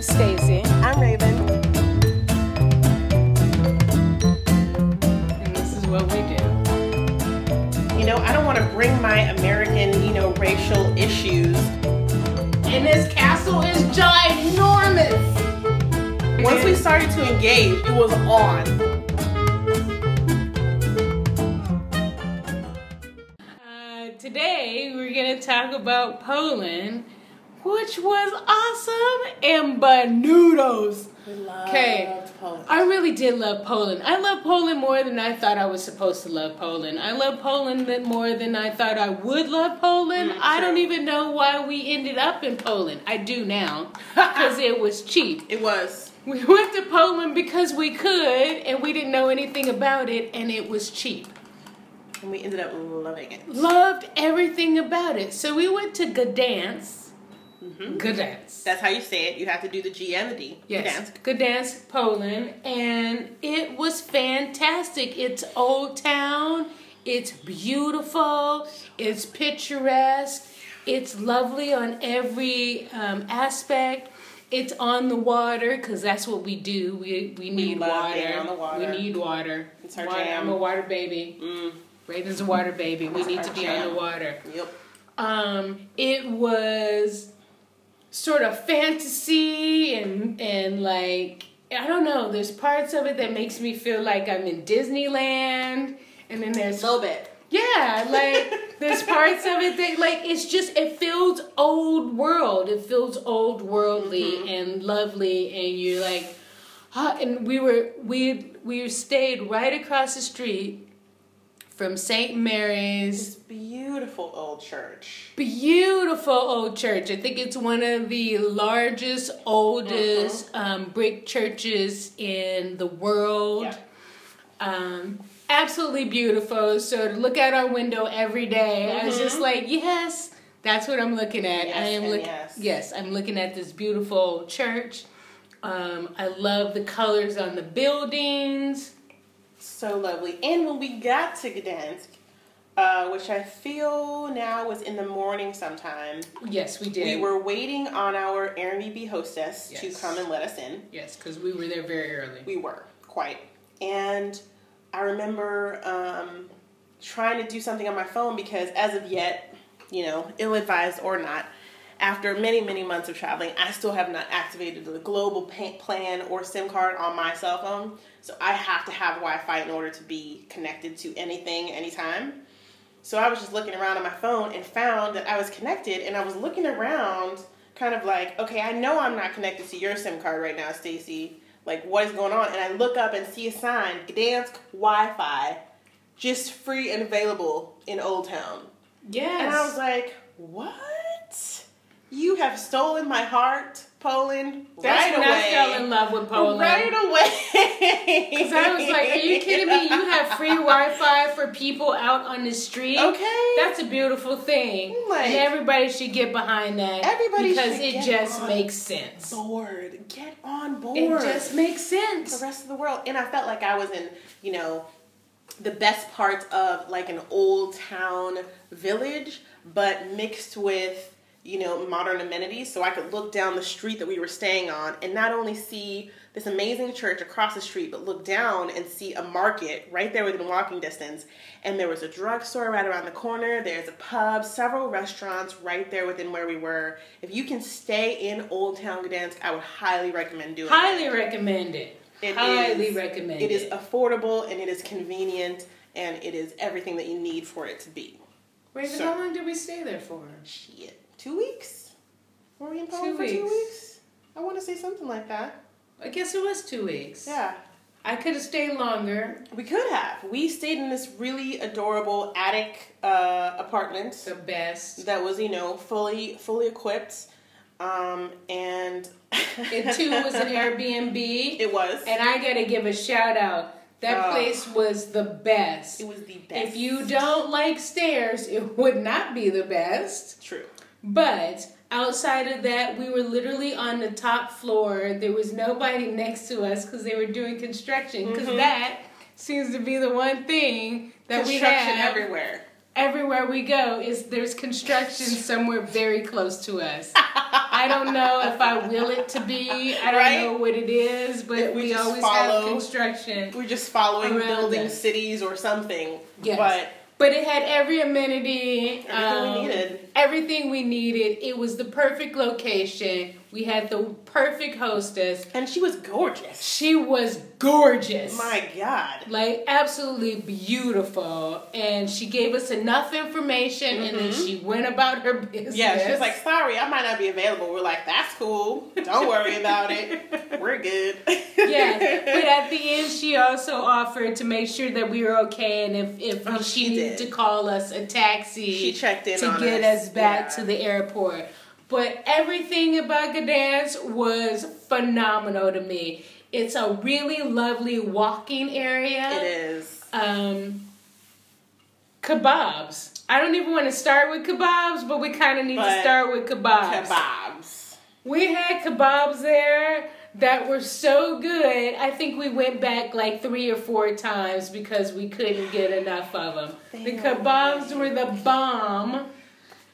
I'm Stacey. I'm Raven. And this is what we do. You know, I don't want to bring my American, racial issues. And this castle is ginormous! Once we started to engage, it was on. Today we're going to talk about Poland, which was awesome, and Banudos. Okay, I really did love Poland. I love Poland more than I thought I was supposed to love Poland. I love Poland more than I thought I would love Poland. I don't even know why we ended up in Poland. I do now, because it was cheap. It was. We went to Poland because we could, and we didn't know anything about it, and it was cheap. And we ended up loving it. Loved everything about it. So we went to Gdańsk. Mm-hmm. Gdańsk. That's how you say it. You have to do the G and the D. Yes. Gdańsk. Gdańsk, Poland. And it was fantastic. It's old town. It's beautiful. It's picturesque. It's lovely on every aspect. It's on the water, because that's what we do. We need water. On the water. We need water. It's our jam. I'm a water baby. Mm. Raven's a water baby. We need to be on the water. Yep. It was sort of fantasy and like, I don't know. There's parts of it that makes me feel like I'm in Disneyland. And then there's a little bit. Yeah, like there's parts of it that like it feels old world. It feels old worldly and lovely, and you're like, huh? And we stayed right across the street from St. Mary's. This beautiful old church. Beautiful old church. I think it's one of the largest, oldest brick churches in the world. Yeah. Absolutely beautiful. So to look out our window every day, I was just like, yes, that's what I'm looking at. Yes, I'm looking at this beautiful church. I love the colors on the buildings. So lovely. And when we got to Gdańsk, which I feel now was in the morning sometime. Yes, we did. We were waiting on our Airbnb hostess to come and let us in. Yes, because we were there very early. We were, quite. And I remember trying to do something on my phone because as of yet, ill-advised or not, after many, many months of traveling, I still have not activated the global plan or SIM card on my cell phone. So I have to have Wi-Fi in order to be connected to anything, anytime. So I was just looking around on my phone and found that I was connected. And I was looking around kind of like, okay, I know I'm not connected to your SIM card right now, Stacey. Like, what is going on? And I look up and see a sign, Gdańsk Wi-Fi, just free and available in Old Town. Yes. And I was like, what? You have stolen my heart, Poland, right away. That's when I fell in love with Poland. Right away. Because I was like, are you kidding me? You have free Wi-Fi for people out on the street? Okay. That's a beautiful thing. Like, and everybody should get behind that. Everybody should get just makes sense. Board. Get on board. It just makes sense. The rest of the world. And I felt like I was in, the best parts of like an old town village, but mixed with modern amenities, so I could look down the street that we were staying on and not only see this amazing church across the street, but look down and see a market right there within walking distance. And there was a drugstore right around the corner. There's a pub, several restaurants right there within where we were. If you can stay in Old Town Gdańsk, I would highly recommend doing it. Highly recommend it. It is affordable and it is convenient and it is everything that you need for it to be. Raven, how long did we stay there for? Shit. 2 weeks? Were we in Poland for 2 weeks? I want to say something like that. I guess it was 2 weeks. Yeah. I could have stayed longer. We could have. We stayed in this really adorable attic apartment. The best. That was, fully equipped. It too was an Airbnb. It was. And I got to give a shout out. That place was the best. It was the best. If you don't like stairs, it would not be the best. True. But outside of that, we were literally on the top floor. There was nobody next to us because they were doing construction. Because that seems to be the one thing that we have. Construction everywhere. Everywhere we go, there's construction somewhere very close to us. I don't know if I will it to be. I don't know what it is, but it, we always have construction. We're just following building cities or something. Yes. But it had every amenity. Everything we needed. Everything we needed. It was the perfect location. We had the perfect hostess. And she was gorgeous. She was gorgeous. My God. Like, absolutely beautiful. And she gave us enough information, and then she went about her business. Yeah, she was like, sorry, I might not be available. We're like, that's cool. Don't worry about it. We're good. Yeah, but at the end, she also offered to make sure that we were okay, and if she needed to call us a taxi. She checked in to get us back to the airport. But everything about Gdańsk was phenomenal to me. It's a really lovely walking area. It is. Kebabs. I don't even want to start with kebabs, but we kind of need to start with kebabs. Kebabs. We had kebabs there that were so good. I think we went back like 3 or 4 times because we couldn't get enough of them. The kebabs were the bomb.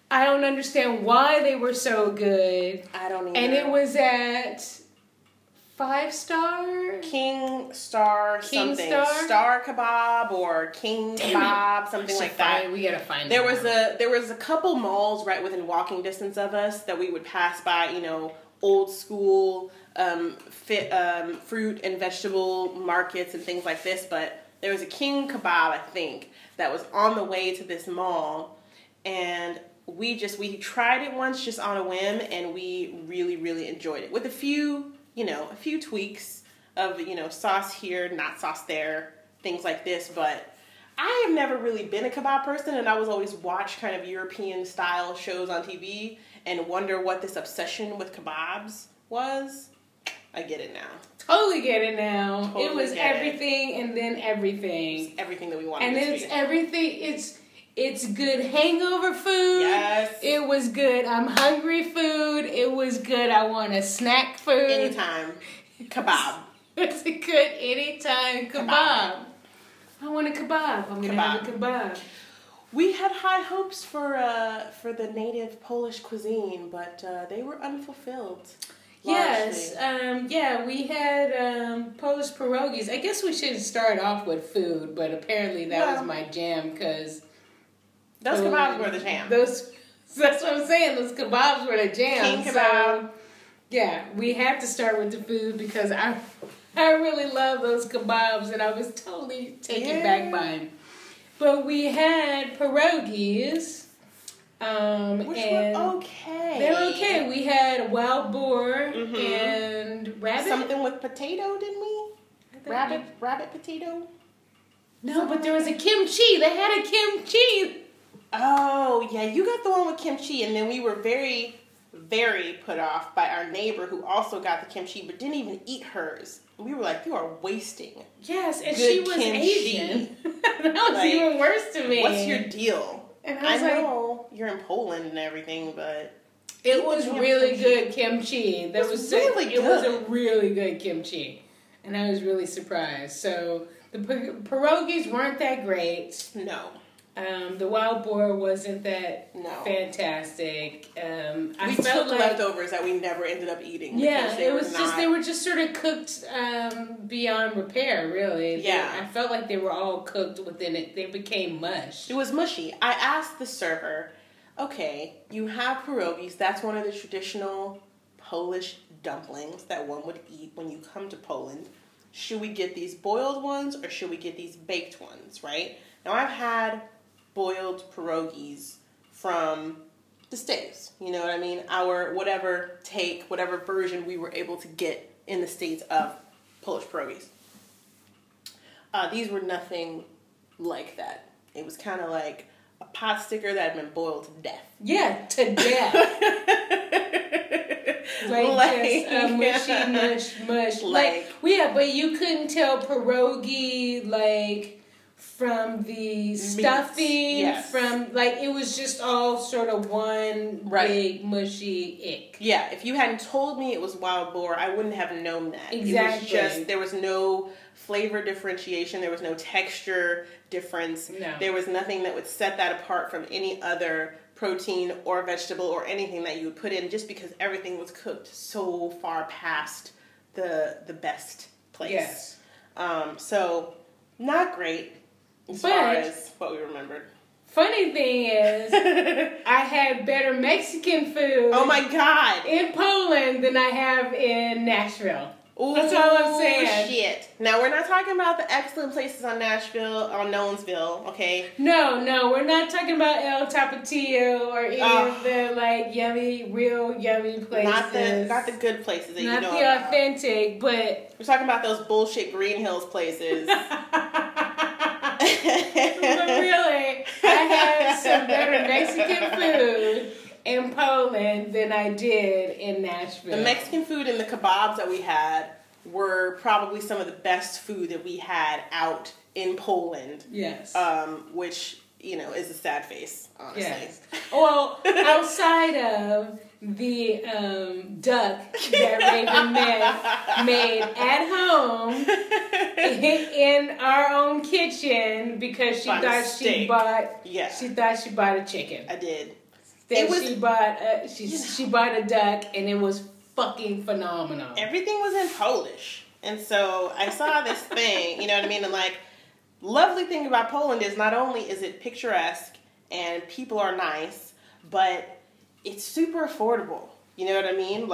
I don't understand why they were so good. I don't either. And it was at 5-star? Star Kebab or King Kebab, something like that. We gotta find it. There was a couple malls right within walking distance of us that we would pass by, you know, old school fruit and vegetable markets and things like this, but there was a King Kebab, I think, that was on the way to this mall, and we tried it once just on a whim, and we really, really enjoyed it with a few tweaks of, sauce here, not sauce there, things like this. But I have never really been a kebab person, and I was always watch kind of European style shows on TV and wonder what this obsession with kebabs was. I get it now. Totally get it now. Totally it was everything and then everything. It was everything that we wanted. And it's everything. It's good hangover food. Yes. It was good I'm hungry food. It was good I want a snack food. Anytime kebab. It's a good anytime kebab. I want a kebab. I'm gonna have a kebab. We had high hopes for the native Polish cuisine, but they were unfulfilled. Largely. Yes, we had Polish pierogies. I guess we should start off with food, but apparently that was my jam because those kebabs were the jam. That's what I'm saying. Those kebabs were the jam. King kebab. So, yeah, we had to start with the food because I really love those kebabs, and I was totally taken back by them. But we had pierogies. Which were okay. They were okay. We had wild boar and rabbit. Something with potato, didn't we? Rabbit potato? No, but there was a kimchi. They had a kimchi. Oh, yeah, you got the one with kimchi, and then we were very, very put off by our neighbor who also got the kimchi but didn't even eat hers. We were like, you are wasting. Yes, and she was Asian. That was even worse to me. What's your deal? And I was know you're in Poland and everything, but it was really good kimchi. That was really good. It was a really good kimchi, and I was really surprised. So the pierogies weren't that great. No. The wild boar wasn't that fantastic. I felt like leftovers that we never ended up eating. Yeah, it was they were just sort of cooked beyond repair, really. Yeah. I felt like they were all cooked within it. They became mush. It was mushy. I asked the server, okay, you have pierogies. That's one of the traditional Polish dumplings that one would eat when you come to Poland. Should we get these boiled ones or should we get these baked ones, right? Now, I've had boiled pierogies from the States, you know what I mean? Our whatever version we were able to get in the States of Polish pierogies. These were nothing like that. It was kind of like a pot sticker that had been boiled to death. Yeah, to death. Mushy, mush. But you couldn't tell pierogi, from the stuffing, from it was just all sort of one big mushy ick. Yeah, if you hadn't told me it was wild boar, I wouldn't have known that. Exactly. It was just, there was no flavor differentiation, there was no texture difference, there was nothing that would set that apart from any other protein or vegetable or anything that you would put in, just because everything was cooked so far past the best place. Yes. So not great as far as what we remembered. Funny thing is, I had better Mexican food. Oh my God! In Poland than I have in Nashville. Ooh, that's all I'm saying. Shit. Now we're not talking about the excellent places on Nashville, on Knowlesville, okay? No, we're not talking about El Tapatio or any of the like yummy, real yummy places. Not the good places that you know about. Not the authentic, but we're talking about those bullshit Green Hills places. But really, I had some better Mexican food in Poland than I did in Nashville. The Mexican food and the kebabs that we had were probably some of the best food that we had out in Poland. Yes. Which, is a sad face, honestly. Yes. Well, outside of the duck that Raven made at home in our own kitchen because she thought she bought a chicken. I did. She bought a duck, and it was fucking phenomenal. Everything was in Polish, and so I saw this thing. You know what I mean? And lovely thing about Poland is not only is it picturesque and people are nice, but it's super affordable. You know what I mean?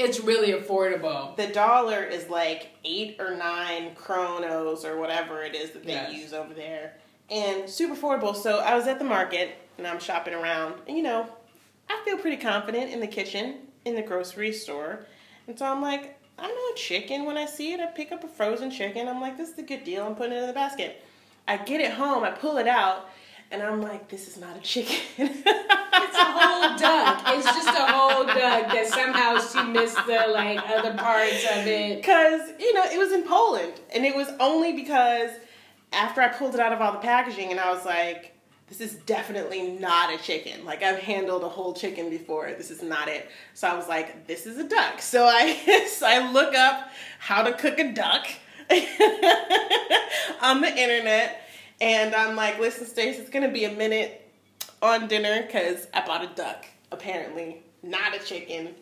It's really affordable. The dollar is 8 or 9 kronos or whatever it is that they use over there. And super affordable. So I was at the market and I'm shopping around. And I feel pretty confident in the kitchen, in the grocery store. And so I'm like, I know chicken. When I see it, I pick up a frozen chicken. I'm like, this is a good deal. I'm putting it in the basket. I get it home. I pull it out. And I'm like, this is not a chicken. It's a whole duck. It's just a whole duck that somehow she missed the other parts of it. Because, it was in Poland. And it was only because after I pulled it out of all the packaging and I was like, this is definitely not a chicken. I've handled a whole chicken before. This is not it. So I was like, this is a duck. So I look up how to cook a duck on the internet. And I'm like, listen, Stace, it's going to be a minute on dinner because I bought a duck, apparently, not a chicken.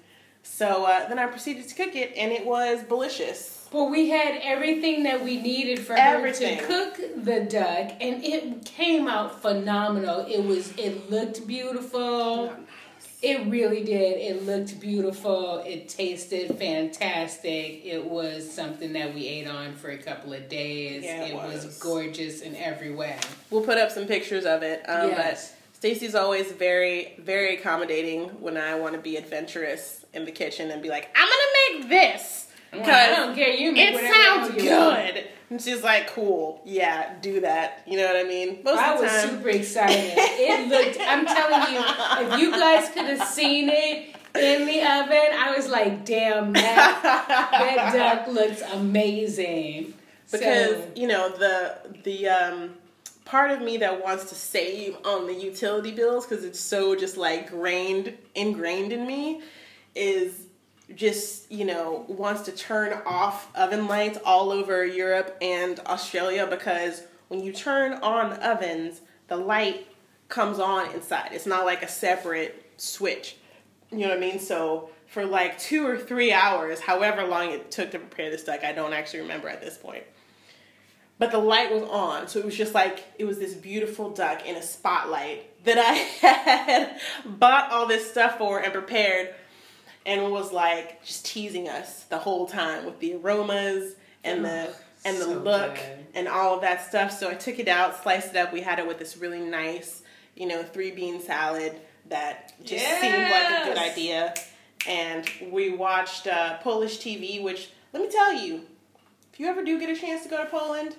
So then I proceeded to cook it, and it was delicious. Well, we had everything that we needed for her to cook the duck, and it came out phenomenal. It looked beautiful. Nice. It really did. It looked beautiful. It tasted fantastic. It was something that we ate on for a couple of days. Yeah, it was gorgeous in every way. We'll put up some pictures of it. Yes. But Stacy's always very, very accommodating when I want to be adventurous in the kitchen and be like, I'm going to make this. Because I don't care. You make it sounds good. Want. And she's like, cool, yeah, do that. You know what I mean? Most of the time, I was super excited. It looked, I'm telling you, if you guys could have seen it in the oven, I was like, damn, that duck looks amazing. Because, the part of me that wants to save on the utility bills, because it's so just ingrained in me, is just, wants to turn off oven lights all over Europe and Australia, because when you turn on ovens, the light comes on inside. It's not a separate switch. You know what I mean? So for 2 or 3 hours, however long it took to prepare this duck, I don't actually remember at this point. But the light was on, so it was just it was this beautiful duck in a spotlight that I had bought all this stuff for and prepared. And was just teasing us the whole time with the aromas and the look good. And all of that stuff. So I took it out, sliced it up. We had it with this really nice, 3-bean salad that just seemed like a good idea. And we watched Polish TV, which, let me tell you, if you ever do get a chance to go to Poland,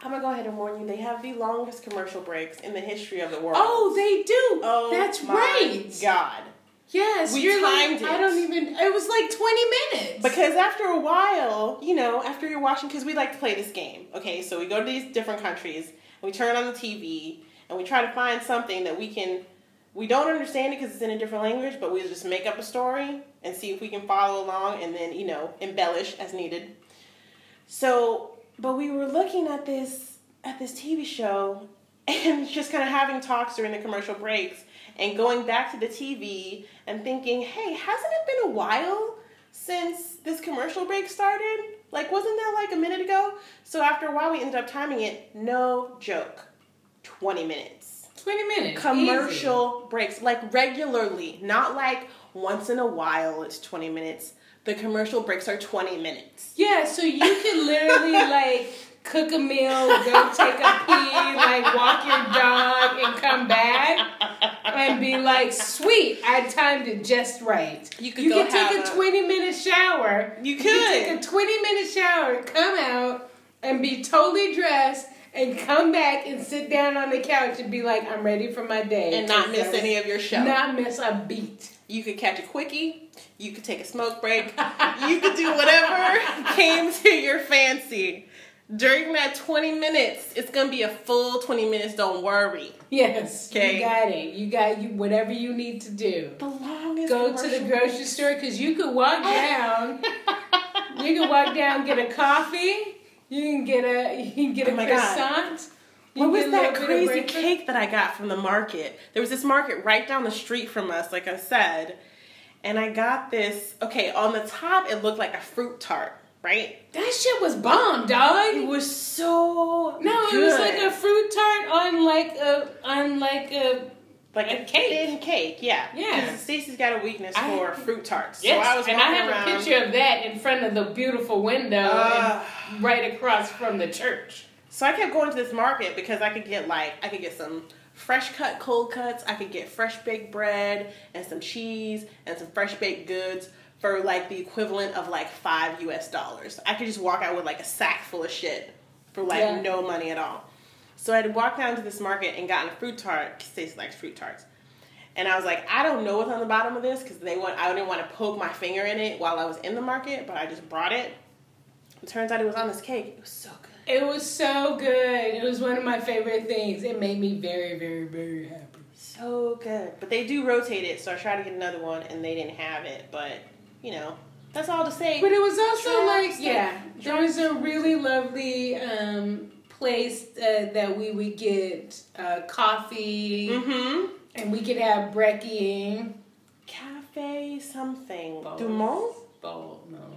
I'm going to go ahead and warn you, they have the longest commercial breaks in the history of the world. Oh, they do. Oh, that's right. Oh, my God. Yes, we timed it. It was 20 minutes. Because after a while, after you're watching, because we like to play this game. Okay, so we go to these different countries, and we turn on the TV, and we try to find something that we don't understand it because it's in a different language, but we just make up a story and see if we can follow along and then, embellish as needed. So, but we were looking at this TV show and just kind of having talks during the commercial breaks. and going back to the TV and thinking, hey, hasn't it been a while since this commercial break started? Like, wasn't that like a minute ago? So after a while, we ended up timing it, no joke, 20 minutes. 20 minutes. Commercial easy. Breaks, like regularly, not like once in a while it's 20 minutes. The commercial breaks are 20 minutes. Yeah, so you can literally like cook a meal, go take a pee, like walk your dog and come back and be like, sweet, I timed it just right. You could take a 20-minute shower. You could take a 20-minute shower, come out and be totally dressed and come back and sit down on the couch and be like, I'm ready for my day. And not miss any of your show. Not miss a beat. You could catch a quickie. You could take a smoke break. You could do whatever came to your fancy. During that 20 minutes, it's going to be a full 20 minutes. Don't worry. Yes. Okay. You got it. You got whatever you need to do. The longest go to the grocery store because you could walk down. You could walk down, get a coffee. You can get a croissant. What was that crazy cake that I got from the market? There was this market right down the street from us, like I said. And I got this, on the top it looked like a fruit tart. Right? That shit was bomb, dog. It was so good. It was like a fruit tart on like a cake. Thin cake, yeah. Yeah. Stacey's got a weakness for fruit tarts. Yes. So I have a picture of that in front of the beautiful window and right across from the church. So I kept going to this market because I could get some fresh cut cold cuts, I could get fresh baked bread and some cheese and some fresh baked goods for like the equivalent of like $5 US. I could just walk out with like a sack full of shit for no money at all. So I had walked down to this market and gotten a fruit tart. Stacey likes fruit tarts. And I was like, I don't know what's on the bottom of this because I didn't want to poke my finger in it while I was in the market, but I just brought it. It turns out it was on this cake. It was so good. It was so good. It was one of my favorite things. It made me very, very, very happy. So good. But they do rotate it, so I tried to get another one and they didn't have it, but... You know, that's all to say. But it was also there was a really lovely place that we would get coffee, mm-hmm. and we could have brekkie. Cafe something. Dumont?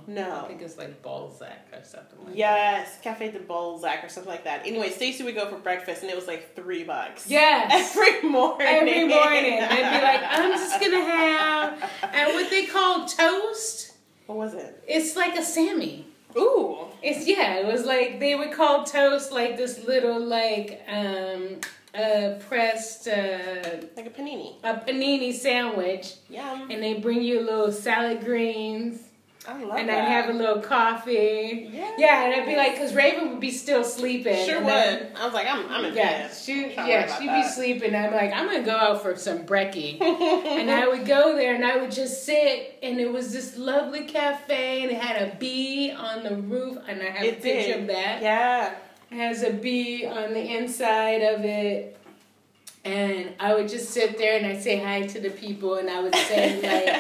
No. I think it's like Balzac or something like that. Yes, Cafe de Balzac or something like that. Anyway, Stacey would go for breakfast and it was like $3. Yes. Every morning. I'd be like, I'm just going to have what they call toast. What was it? It's like a Sammy. Ooh. It was like they would call toast like this little pressed like a panini sandwich. Yum. And they bring you little salad greens. I love and that. I'd have a little coffee. Yes. Yeah, and I'd be like, because Raven would be still sleeping. Sure would. I was like, I'm in bed. She'd be sleeping. I'm like, I'm going to go out for some brekkie. And I would go there, and I would just sit, and it was this lovely cafe, and it had a bee on the roof, and I have a picture of that. Yeah. It has a bee on the inside of it. And I would just sit there and I'd say hi to the people and I would say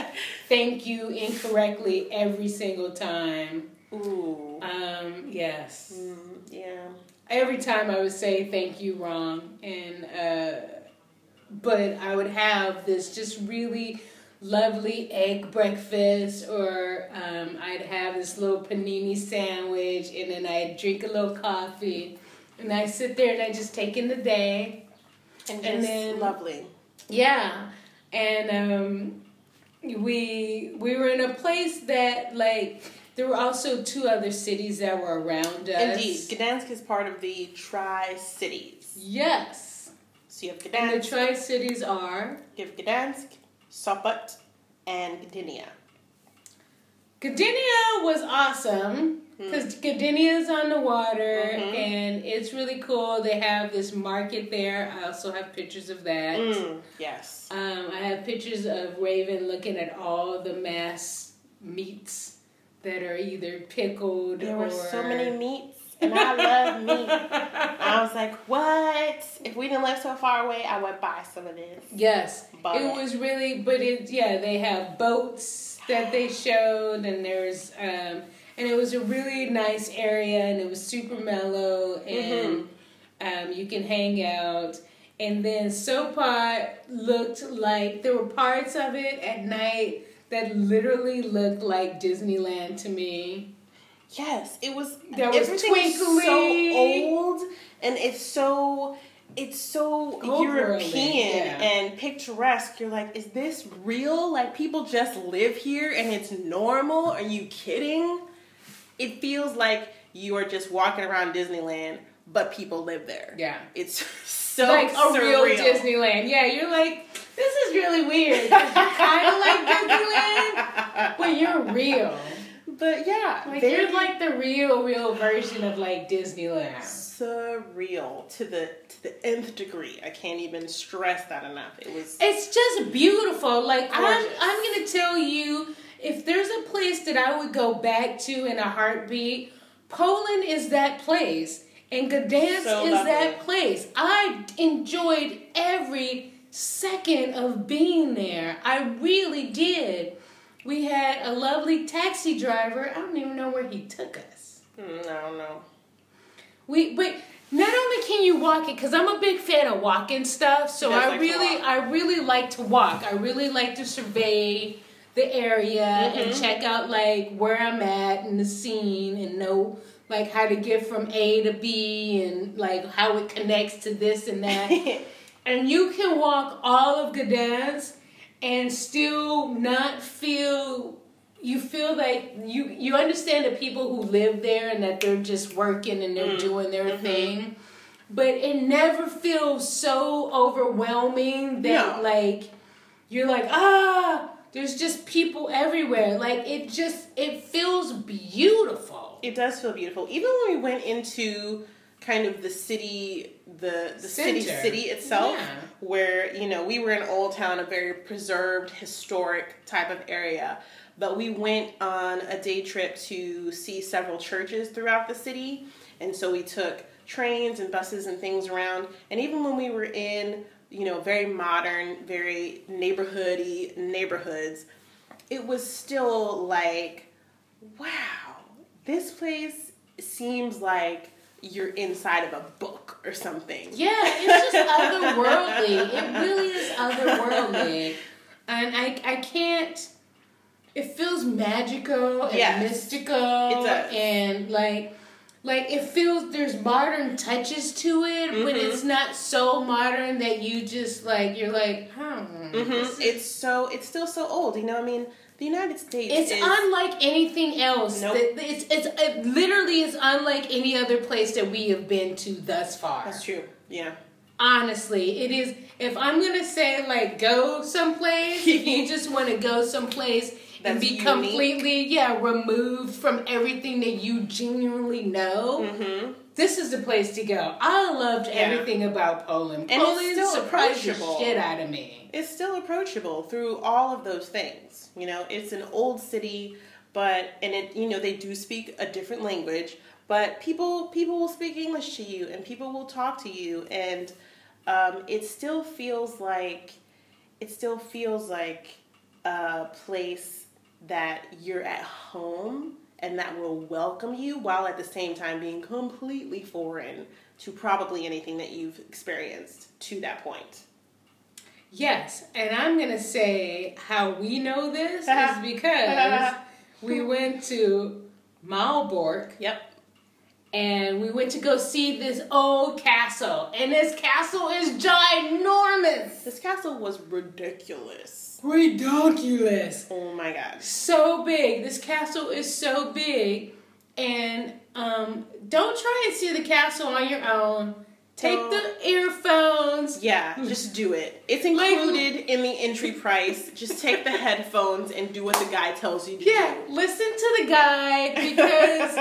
thank you incorrectly every single time. Ooh. Yes. Mm, yeah. Every time I would say thank you wrong. And, but I would have this just really lovely egg breakfast or I'd have this little panini sandwich and then I'd drink a little coffee and I'd sit there and I'd just take in the day. And then lovely. Yeah. And we were in a place that there were also two other cities that were around us. Indeed. Gdańsk is part of the Tri-Cities. Yes. So you have Gdańsk. And the Tri-Cities are? You have Gdańsk, Sopot, and Gdynia. Gdynia was awesome. Because Gdynia is on the water, mm-hmm. and it's really cool. They have this market there. I also have pictures of that. Mm, yes. I have pictures of Raven looking at all the mass meats that are either pickled or... There were so many meats, and I love meat. I was like, what? If we didn't live so far away, I would buy some of this. Yes. But it was really... But, they have boats that they showed, and there's... And it was a really nice area, and it was super mellow, and mm-hmm. You can hang out. And then Sopot looked like, there were parts of it at night that literally looked like Disneyland to me. Yes, it was. That was twinkly. So old, and it's so European and picturesque. You're like, is this real? Like, people just live here and it's normal? Are you kidding? It feels like you are just walking around Disneyland, but people live there. Yeah, it's so like surreal. A real Disneyland. Yeah, you're like, this is really weird. I don't like Disneyland, but you're real. But yeah, like they're like the real version of like Disneyland. Surreal to the nth degree. I can't even stress that enough. It's just beautiful. Like, gorgeous. I'm gonna tell you, if there's a place that I would go back to in a heartbeat, Poland is that place, and Gdańsk is that place. I enjoyed every second of being there. I really did. We had a lovely taxi driver. I don't even know where he took us. I don't know. But not only can you walk it, because I'm a big fan of walking stuff, so I really like to walk. I really like to survey the area and check out like where I'm at and the scene and know like how to get from A to B and like how it connects to this and that. And you can walk all of Gdańsk and still not feel, you feel like you understand the people who live there and that they're just working and they're doing their thing. But it never feels so overwhelming that like you're like, there's just people everywhere. Like it feels beautiful. It does feel beautiful. Even when we went into kind of the city, the city itself, where, you know, we were in Old Town, a very preserved, historic type of area, but we went on a day trip to see several churches throughout the city, and so we took trains and buses and things around, and even when we were in, you know, very modern, very neighborhoody neighborhoods, it was still like, wow, this place seems like you're inside of a book or something. Yeah, it's just otherworldly. It really is otherworldly. And I can't, it feels magical and mystical. It does. And like it feels, there's modern touches to it, but it's not so modern that you just like, you're like, it's still so old, you know what I mean? The United States is unlike anything else. Nope. It literally is unlike any other place that we have been to thus far. That's true. Yeah. Honestly, it is. If I'm going to say, like, go someplace, if you just want to go someplace and be unique. Completely, removed from everything that you genuinely know, this is the place to go. I loved everything about Poland. And Poland surprised the shit out of me. It's still approachable through all of those things. You know, it's an old city, and they do speak a different language, but people will speak English to you and people will talk to you, and it still feels like a place that you're at home and that will welcome you while at the same time being completely foreign to probably anything that you've experienced to that point. Yes, and I'm going to say how we know this is because we went to Malbork. Yep. And we went to go see this old castle. And this castle is ginormous. This castle was ridiculous. Ridiculous. Oh my God. So big. This castle is so big. And don't try and see the castle on your own. Take the earphones. Yeah, just do it. It's included in the entry price. Just take the headphones and do what the guy tells you to do. Yeah, listen to the guide because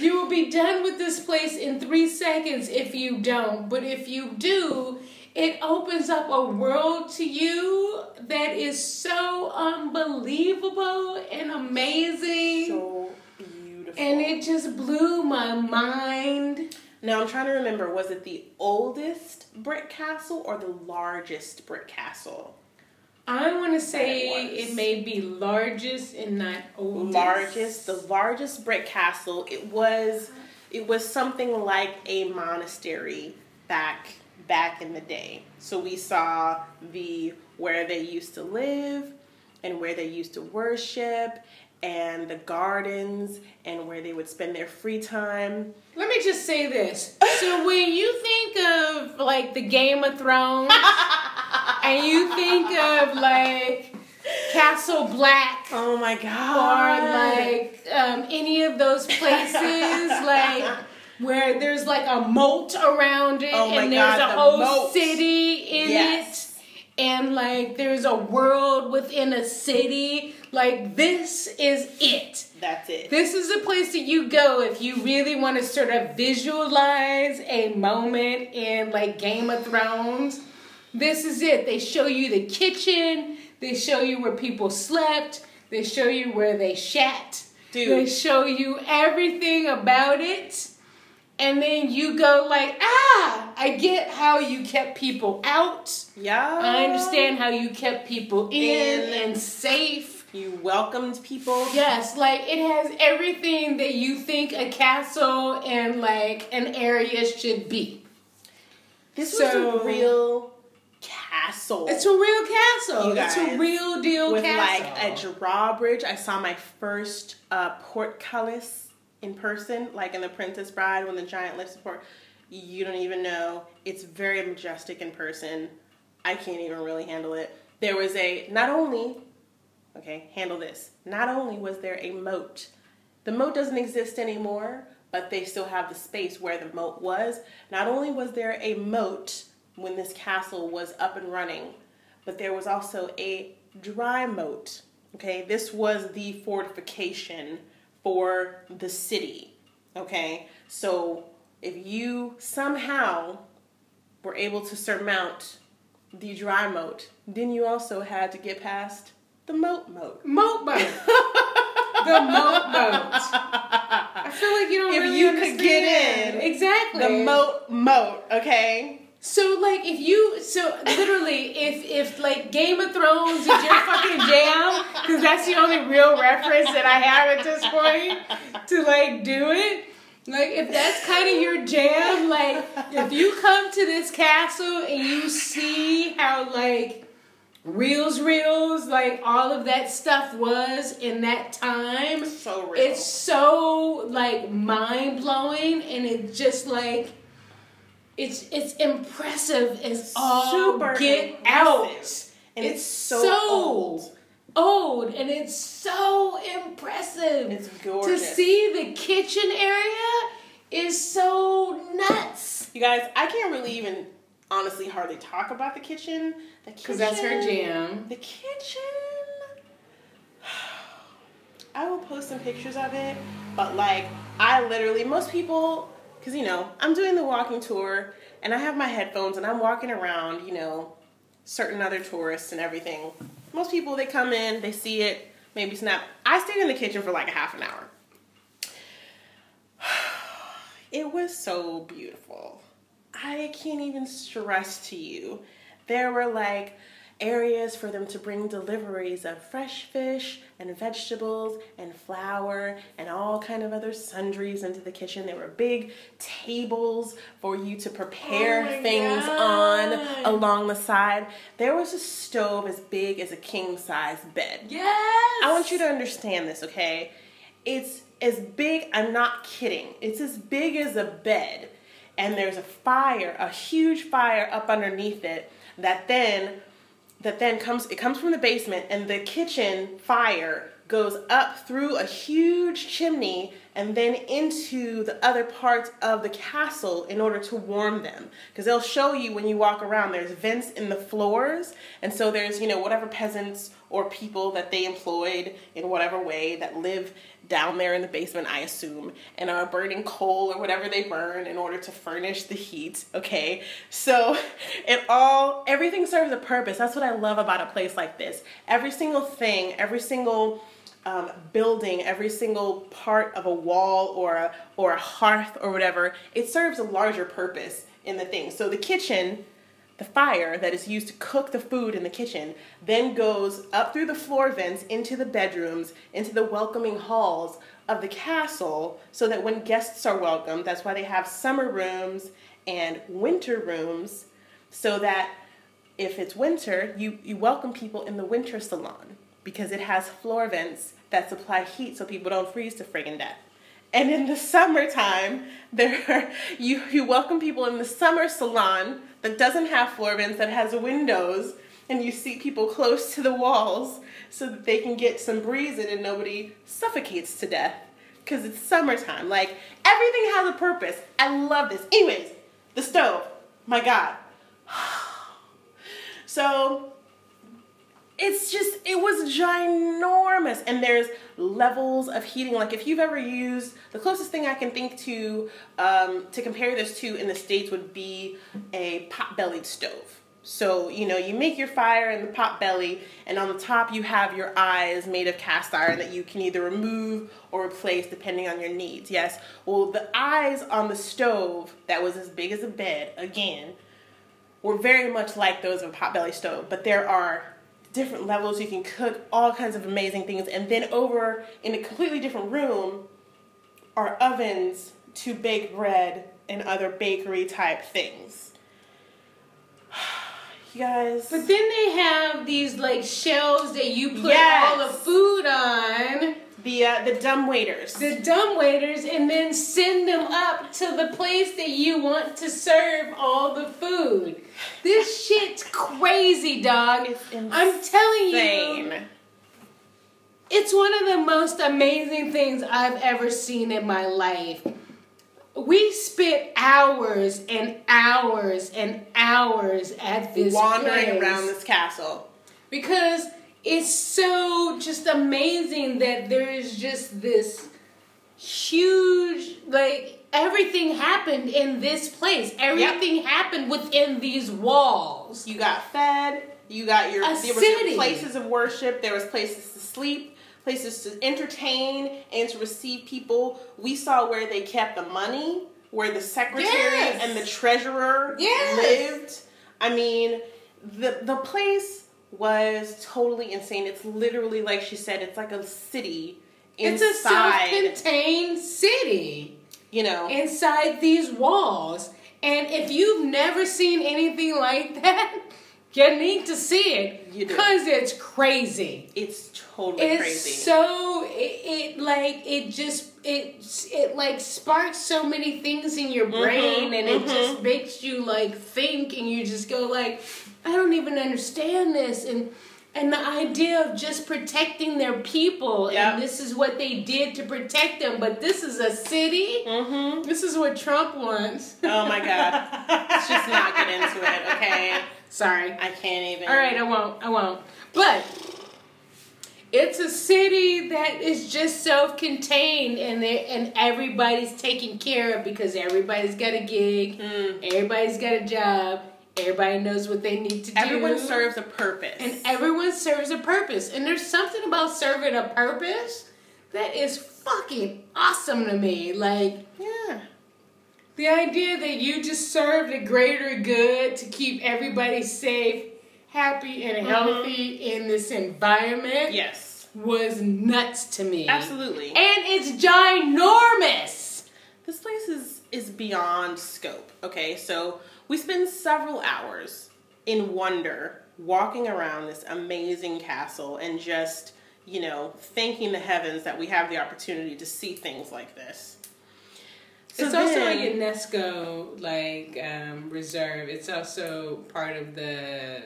you will be done with this place in 3 seconds if you don't. But if you do, it opens up a world to you that is so unbelievable and amazing. So beautiful. And it just blew my mind. Now, I'm trying to remember, was it the oldest brick castle or the largest brick castle? I want to say it may be largest and not oldest. The largest brick castle. It was something like a monastery back back in the day. So we saw where they used to live and where they used to worship and the gardens and where they would spend their free time. Let me just say this. So when you think of like the Game of Thrones and you think of like Castle Black, oh my god, or like any of those places like where there's like a moat around it, oh and there's god, a the whole moat. City in yes. it, and like there's a world within a city. Like, this is it. That's it. This is the place that you go if you really want to sort of visualize a moment in, like, Game of Thrones. This is it. They show you the kitchen. They show you where people slept. They show you where they shat. Dude. They show you everything about it. And then you go like, I get how you kept people out. Yeah. I understand how you kept people in and safe. You welcomed people. Yes, like it has everything that you think a castle and like an area should be. This was a real castle. It's a real castle. It's a real deal with castle. Like a drawbridge. I saw my first portcullis in person, like in The Princess Bride when the giant lifts the port. You don't even know. It's very majestic in person. I can't even really handle it. There was a Not only was there a moat, the moat doesn't exist anymore, but they still have the space where the moat was. Not only was there a moat when this castle was up and running, but there was also a dry moat. Okay, this was the fortification for the city. Okay, so if you somehow were able to surmount the dry moat, then you also had to get past the moat. The moat. I feel like you don't if really you understand. Could get in. Exactly. The moat, okay? So like literally if like Game of Thrones is your fucking jam, because that's the only real reference that I have at this point to like do it. Like if that's kind of your jam, like if you come to this castle and you see how like reels, like all of that stuff was in that time. So real. It's so like mind blowing, and it's just like it's impressive as all get out, and it's so old, and it's so impressive. It's gorgeous. To see the kitchen area is so nuts. You guys, I can't really even. Honestly, hardly talk about the kitchen. Because that's her jam. The kitchen. I will post some pictures of it. But like, I literally, most people, because you know, I'm doing the walking tour and I have my headphones and I'm walking around, you know, certain other tourists and everything. Most people, they come in, they see it, maybe snap. I stayed in the kitchen for like a half an hour. It was so beautiful. I can't even stress to you. There were like areas for them to bring deliveries of fresh fish and vegetables and flour and all kind of other sundries into the kitchen. There were big tables for you to prepare things on along the side. There was a stove as big as a king-size bed. Yes! I want you to understand this, okay? It's as big, I'm not kidding, it's as big as a bed. And there's a fire, a huge fire up underneath it that then comes from the basement, and the kitchen fire goes up through a huge chimney and then into the other parts of the castle in order to warm them. Because they'll show you when you walk around, there's vents in the floors. And so there's, you know, whatever peasants or people that they employed in whatever way that live down there in the basement, I assume, and are burning coal or whatever they burn in order to furnish the heat, okay? So everything serves a purpose. That's what I love about a place like this. Every single thing, every single building, every single part of a wall or a hearth or whatever, it serves a larger purpose in the thing. So the kitchen, the fire that is used to cook the food in the kitchen, then goes up through the floor vents into the bedrooms, into the welcoming halls of the castle, so that when guests are welcomed, that's why they have summer rooms and winter rooms so that if it's winter, you welcome people in the winter salon because it has floor vents that supply heat so people don't freeze to friggin' death. And in the summertime, you welcome people in the summer salon that doesn't have floor vents, that has windows, and you seat people close to the walls so that they can get some breeze in and nobody suffocates to death because it's summertime. Like, everything has a purpose. I love this. Anyways, the stove. My God. So it's just, it was ginormous. And there's levels of heating. Like, if you've ever used, the closest thing I can think to compare this to in the States would be a pot-bellied stove. So, you know, you make your fire in the pot-belly, and on the top you have your eyes made of cast iron that you can either remove or replace depending on your needs. Yes, well, the eyes on the stove that was as big as a bed, again, were very much like those of a pot-belly stove, but there are different levels. You can cook all kinds of amazing things. And then over in a completely different room are ovens to bake bread and other bakery type things. You guys. But then they have these like shelves that you put all the food on. The dumbwaiters. The dumbwaiters, and then send them up to the place that you want to serve all the food. This shit's crazy, dog. It's insane. I'm telling you. It's one of the most amazing things I've ever seen in my life. We spent hours and hours and hours at this wandering around this castle. Because it's so just amazing that there is just this huge, like, everything happened in this place. Everything happened within these walls. You got fed. You got your there was places of worship. There was places to sleep, places to entertain and to receive people. We saw where they kept the money, where the secretary and the treasurer lived. I mean, the place was totally insane. It's literally, like she said, it's like a city inside. It's a self-contained city, you know, inside these walls. And if you've never seen anything like that, you need to see it because it's crazy. It's totally crazy. So it sparks so many things in your brain, and it just makes you like think, and you just go like, I don't even understand this. And the idea of just protecting their people, and this is what they did to protect them, but this is a city? This is what Trump wants. Oh my God. Let's just not get into it, okay? Sorry. I can't even. All right, I won't. But it's a city that is just self-contained, and everybody's taken care of because everybody's got a gig, everybody's got a job. Everybody knows what they need to do. Everyone serves a purpose. And everyone serves a purpose. And there's something about serving a purpose that is fucking awesome to me. Like, the idea that you just serve the greater good to keep everybody safe, happy, and healthy in this environment was nuts to me. Absolutely. And it's ginormous. This place is beyond scope. Okay, so we spend several hours in wonder walking around this amazing castle and just, you know, thanking the heavens that we have the opportunity to see things like this. So it's also a UNESCO reserve. It's also part of the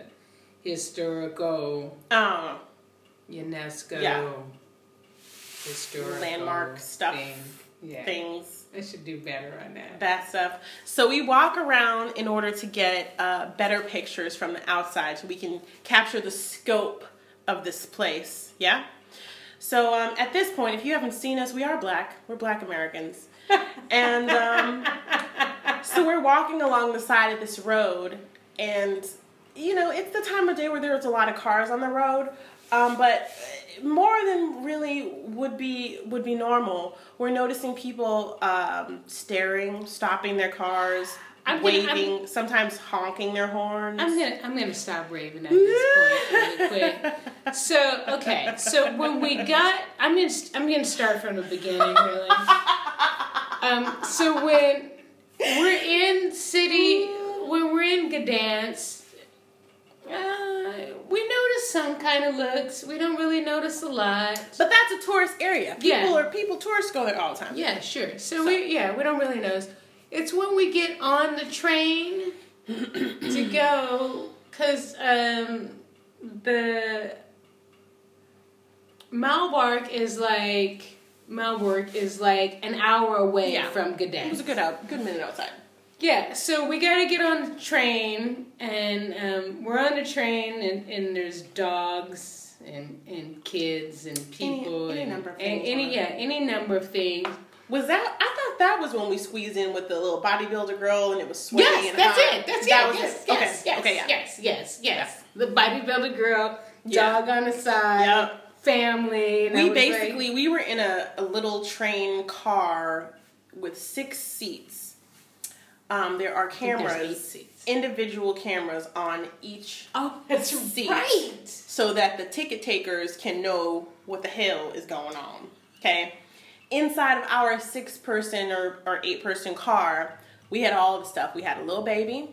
historical UNESCO historical landmark stuff things. I should do better on that. That stuff. So we walk around in order to get better pictures from the outside so we can capture the scope of this place. Yeah? So at this point, if you haven't seen us, we are black. We're black Americans. And so we're walking along the side of this road. And, you know, it's the time of day where there's a lot of cars on the road. But more than really would be normal, we're noticing people staring, stopping their cars, waving, sometimes honking their horns. I'm gonna stop raving at this point really quick. So okay, so when we got, I'm gonna start from the beginning really. So when we're in city, when we're in Gdańsk, we notice some kind of looks. We don't really notice a lot. But that's a tourist area. Tourists go there all the time. Yeah, sure. So we don't really notice. It's when we get on the train to go, because the Malbork is like an hour away from Gdańsk. It was a good minute outside. Yeah, so we gotta get on the train, and we're on the train, and there's dogs and kids and people any number of things. Was that? I thought that was when we squeezed in with the little bodybuilder girl, and it was sweaty. Yes, that's it. That's yes. The bodybuilder girl, dog on the side. Yep. Family. And we were in a little train car with 6 seats. There are cameras, individual cameras on each seat, right, so that the ticket takers can know what the hell is going on. Okay, inside of our 6-person or 8-person car, we had all the stuff. We had a little baby,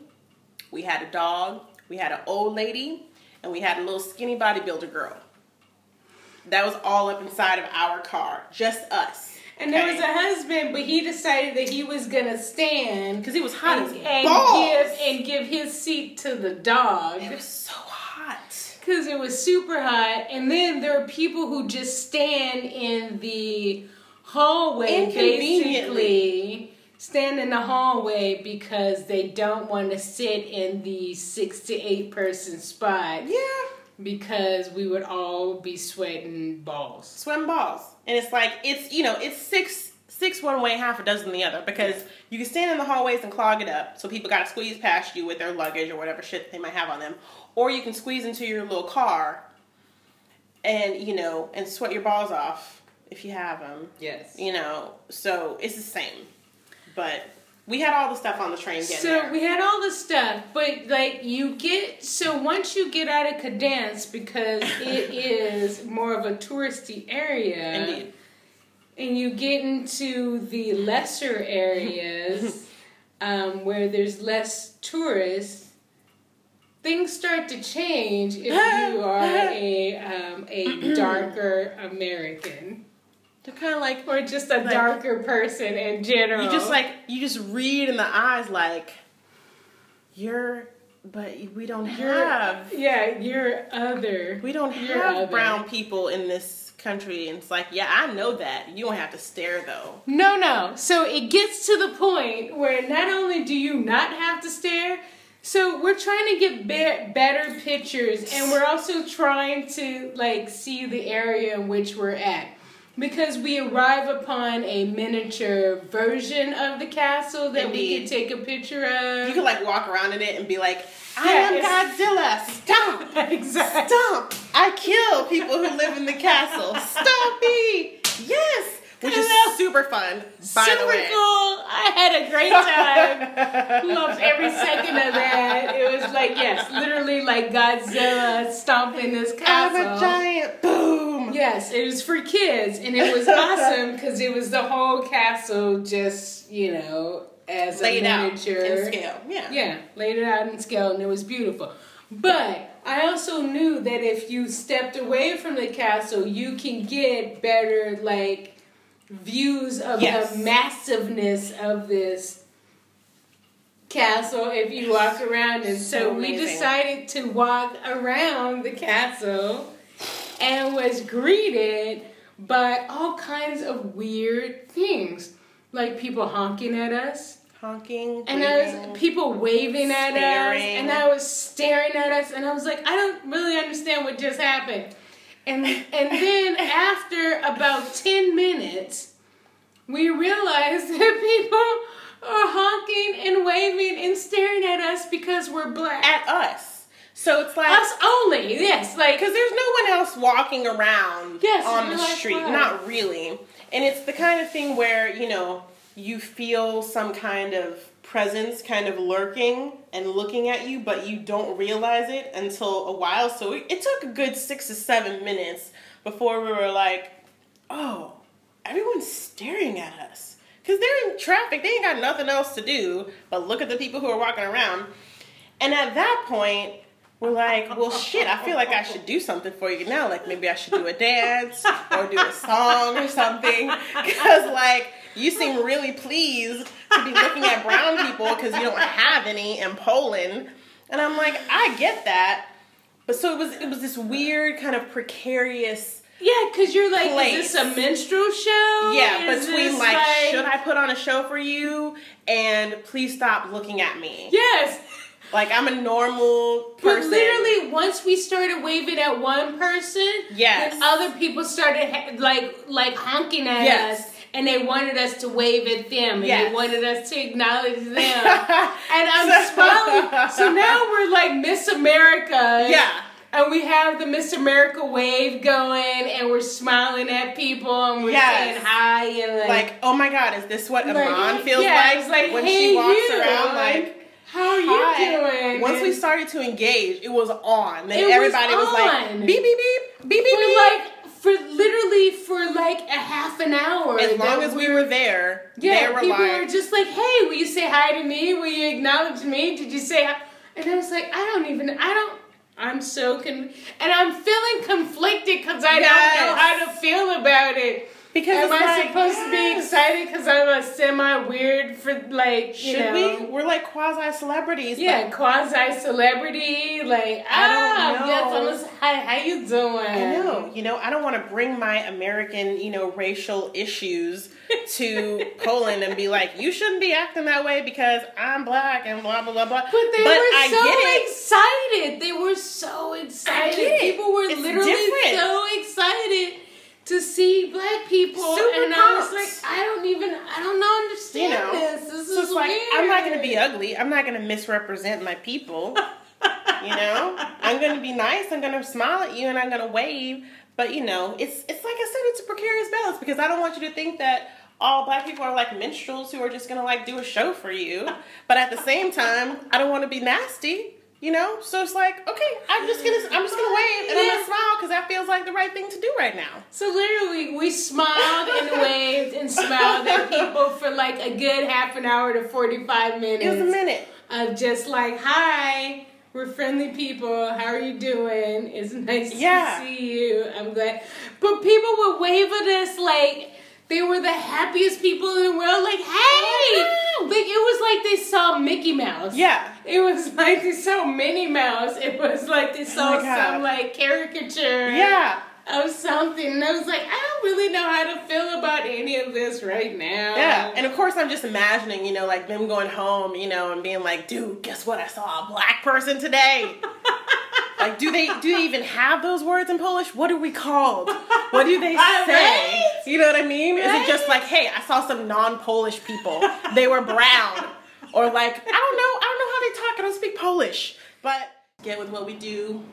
we had a dog, we had an old lady, and we had a little skinny bodybuilder girl. That was all up inside of our car. Just us. And there was a husband, but he decided that he was going to stand. Because he was hot as balls. And give his seat to the dog. It was so hot. Because it was super hot. And then there are people who just stand in the hallway, basically. Stand in the hallway because they don't want to sit in the 6 to 8 person spot. Yeah. Because we would all be sweating balls. And it's like, it's 6 one way, half a dozen the other. Because you can stand in the hallways and clog it up. So people got to squeeze past you with their luggage or whatever shit they might have on them. Or you can squeeze into your little car and, and sweat your balls off if you have them. Yes. So it's the same. But we had all the stuff on the train getting there. So we had all the stuff, but once you get out of Gdańsk, because it is more of a touristy area, indeed, and you get into the lesser areas where there's less tourists, things start to change if you are a darker American. They're kind of like... Or just a darker person in general. You just read in the eyes you're other. We don't have brown people in this country. And it's like, I know that. You don't have to stare, though. No. So it gets to the point where not only do you not have to stare, so we're trying to get better pictures, and we're also trying to, see the area in which we're at. Because we arrive upon a miniature version of the castle that we can take a picture of. You can walk around in it and be like, I am Godzilla. Stop. Exactly. Stop. I kill people who live in the castle. Stop me. Yes. Which is super fun, by the way. Super cool. I had a great time. Loved every second of that. It was literally Godzilla stomping this castle. I'm a giant. Boom. Yes, it was for kids, and it was awesome because it was the whole castle just, as laid a miniature. Laid out in scale. Yeah. Yeah, laid it out in scale, and it was beautiful. But I also knew that if you stepped away from the castle, you can get better, views of the massiveness of this castle if you walk around. And so we decided to walk around the castle and was greeted by all kinds of weird things. People honking at us. People waving at us. And I was staring at us. And I was like, I don't really understand what just happened. And then after about 10 minutes, we realized that people are honking and waving and staring at us because we're black. At us. So it's us only, yes. Because there's no one else walking around on the street. What? Not really. And it's the kind of thing where, you feel some kind of presence kind of lurking and looking at you, but you don't realize it until a while. So it took a good 6 to 7 minutes before we were everyone's staring at us. Because they're in traffic. They ain't got nothing else to do but look at the people who are walking around. And at that point, we're like, well, shit, I feel like I should do something for you now. Like, maybe I should do a dance or do a song or something. Because, like, you seem really pleased to be looking at brown people because you don't have any in Poland. And I'm like, I get that. But so it was this weird kind of precarious. Yeah, because you're like, place. Is this a minstrel show? Yeah, is between like, should I put on a show for you? And please stop looking at me. Yes. Like, I'm a normal person. But literally, once we started waving at one person, yes, then other people started like honking at yes. us. And they wanted us to wave at them. And yes. they wanted us to acknowledge them. And I'm smiling. So now we're like Miss America. Yeah. And we have the Miss America wave going, and we're smiling at people, and we're yes. saying hi, and like, oh my God, is this what Amon like, feels yeah, like when hey she walks you. Around? Like, how are hi. You doing? Once we started to engage, it was on. Then it everybody was like, beep beep beep, beep beep beep. Like, for a half an hour. As long as we were there, yeah, they were people like, were just like, hey, will you say hi to me? Will you acknowledge me? Did you say hi? And I was like, I'm so and I'm feeling conflicted because I yes. don't know how to feel about it. Because am I like, supposed yes. to be excited because I'm a semi weird for like you should know. We're like quasi celebrities. Yeah, quasi celebrity. Like I don't know. Yes, how you doing? I know. You know, I don't want to bring my American racial issues to Poland and be like, you shouldn't be acting that way because I'm black and blah blah blah blah. But they were so excited. They were so excited. People were it's literally different. So excited. To see black people, super and I was like, I don't understand this. This so is it's weird. Like, I'm not going to be ugly. I'm not going to misrepresent my people. I'm going to be nice. I'm going to smile at you and I'm going to wave. But it's like I said, it's a precarious balance because I don't want you to think that all black people are like minstrels who are just going to like do a show for you. But at the same time, I don't want to be nasty. So it's like, okay, I'm just gonna wave and yeah. I'm gonna smile because that feels like the right thing to do right now. So literally, we smiled and waved and smiled at people for like a good half an hour to 45 minutes. It was a minute of just like, hi, we're friendly people. How are you doing? It's nice yeah. to see you. I'm glad. But people would wave at us like they were the happiest people in the world. Like, hey. Like, it was like they saw Mickey Mouse. Yeah. It was like they saw Minnie Mouse. It was like they saw some, like, caricature yeah. of something. And I was like, I don't really know how to feel about any of this right now. Yeah. And, of course, I'm just imagining, like, them going home, and being like, dude, guess what? I saw a black person today. Like, do they even have those words in Polish? What are we called? What do they say? Right? You know what I mean? Right? Is it just like, hey, I saw some non-Polish people. They were brown. Or like, I don't know how they talk. I don't speak Polish. But get with what we do.com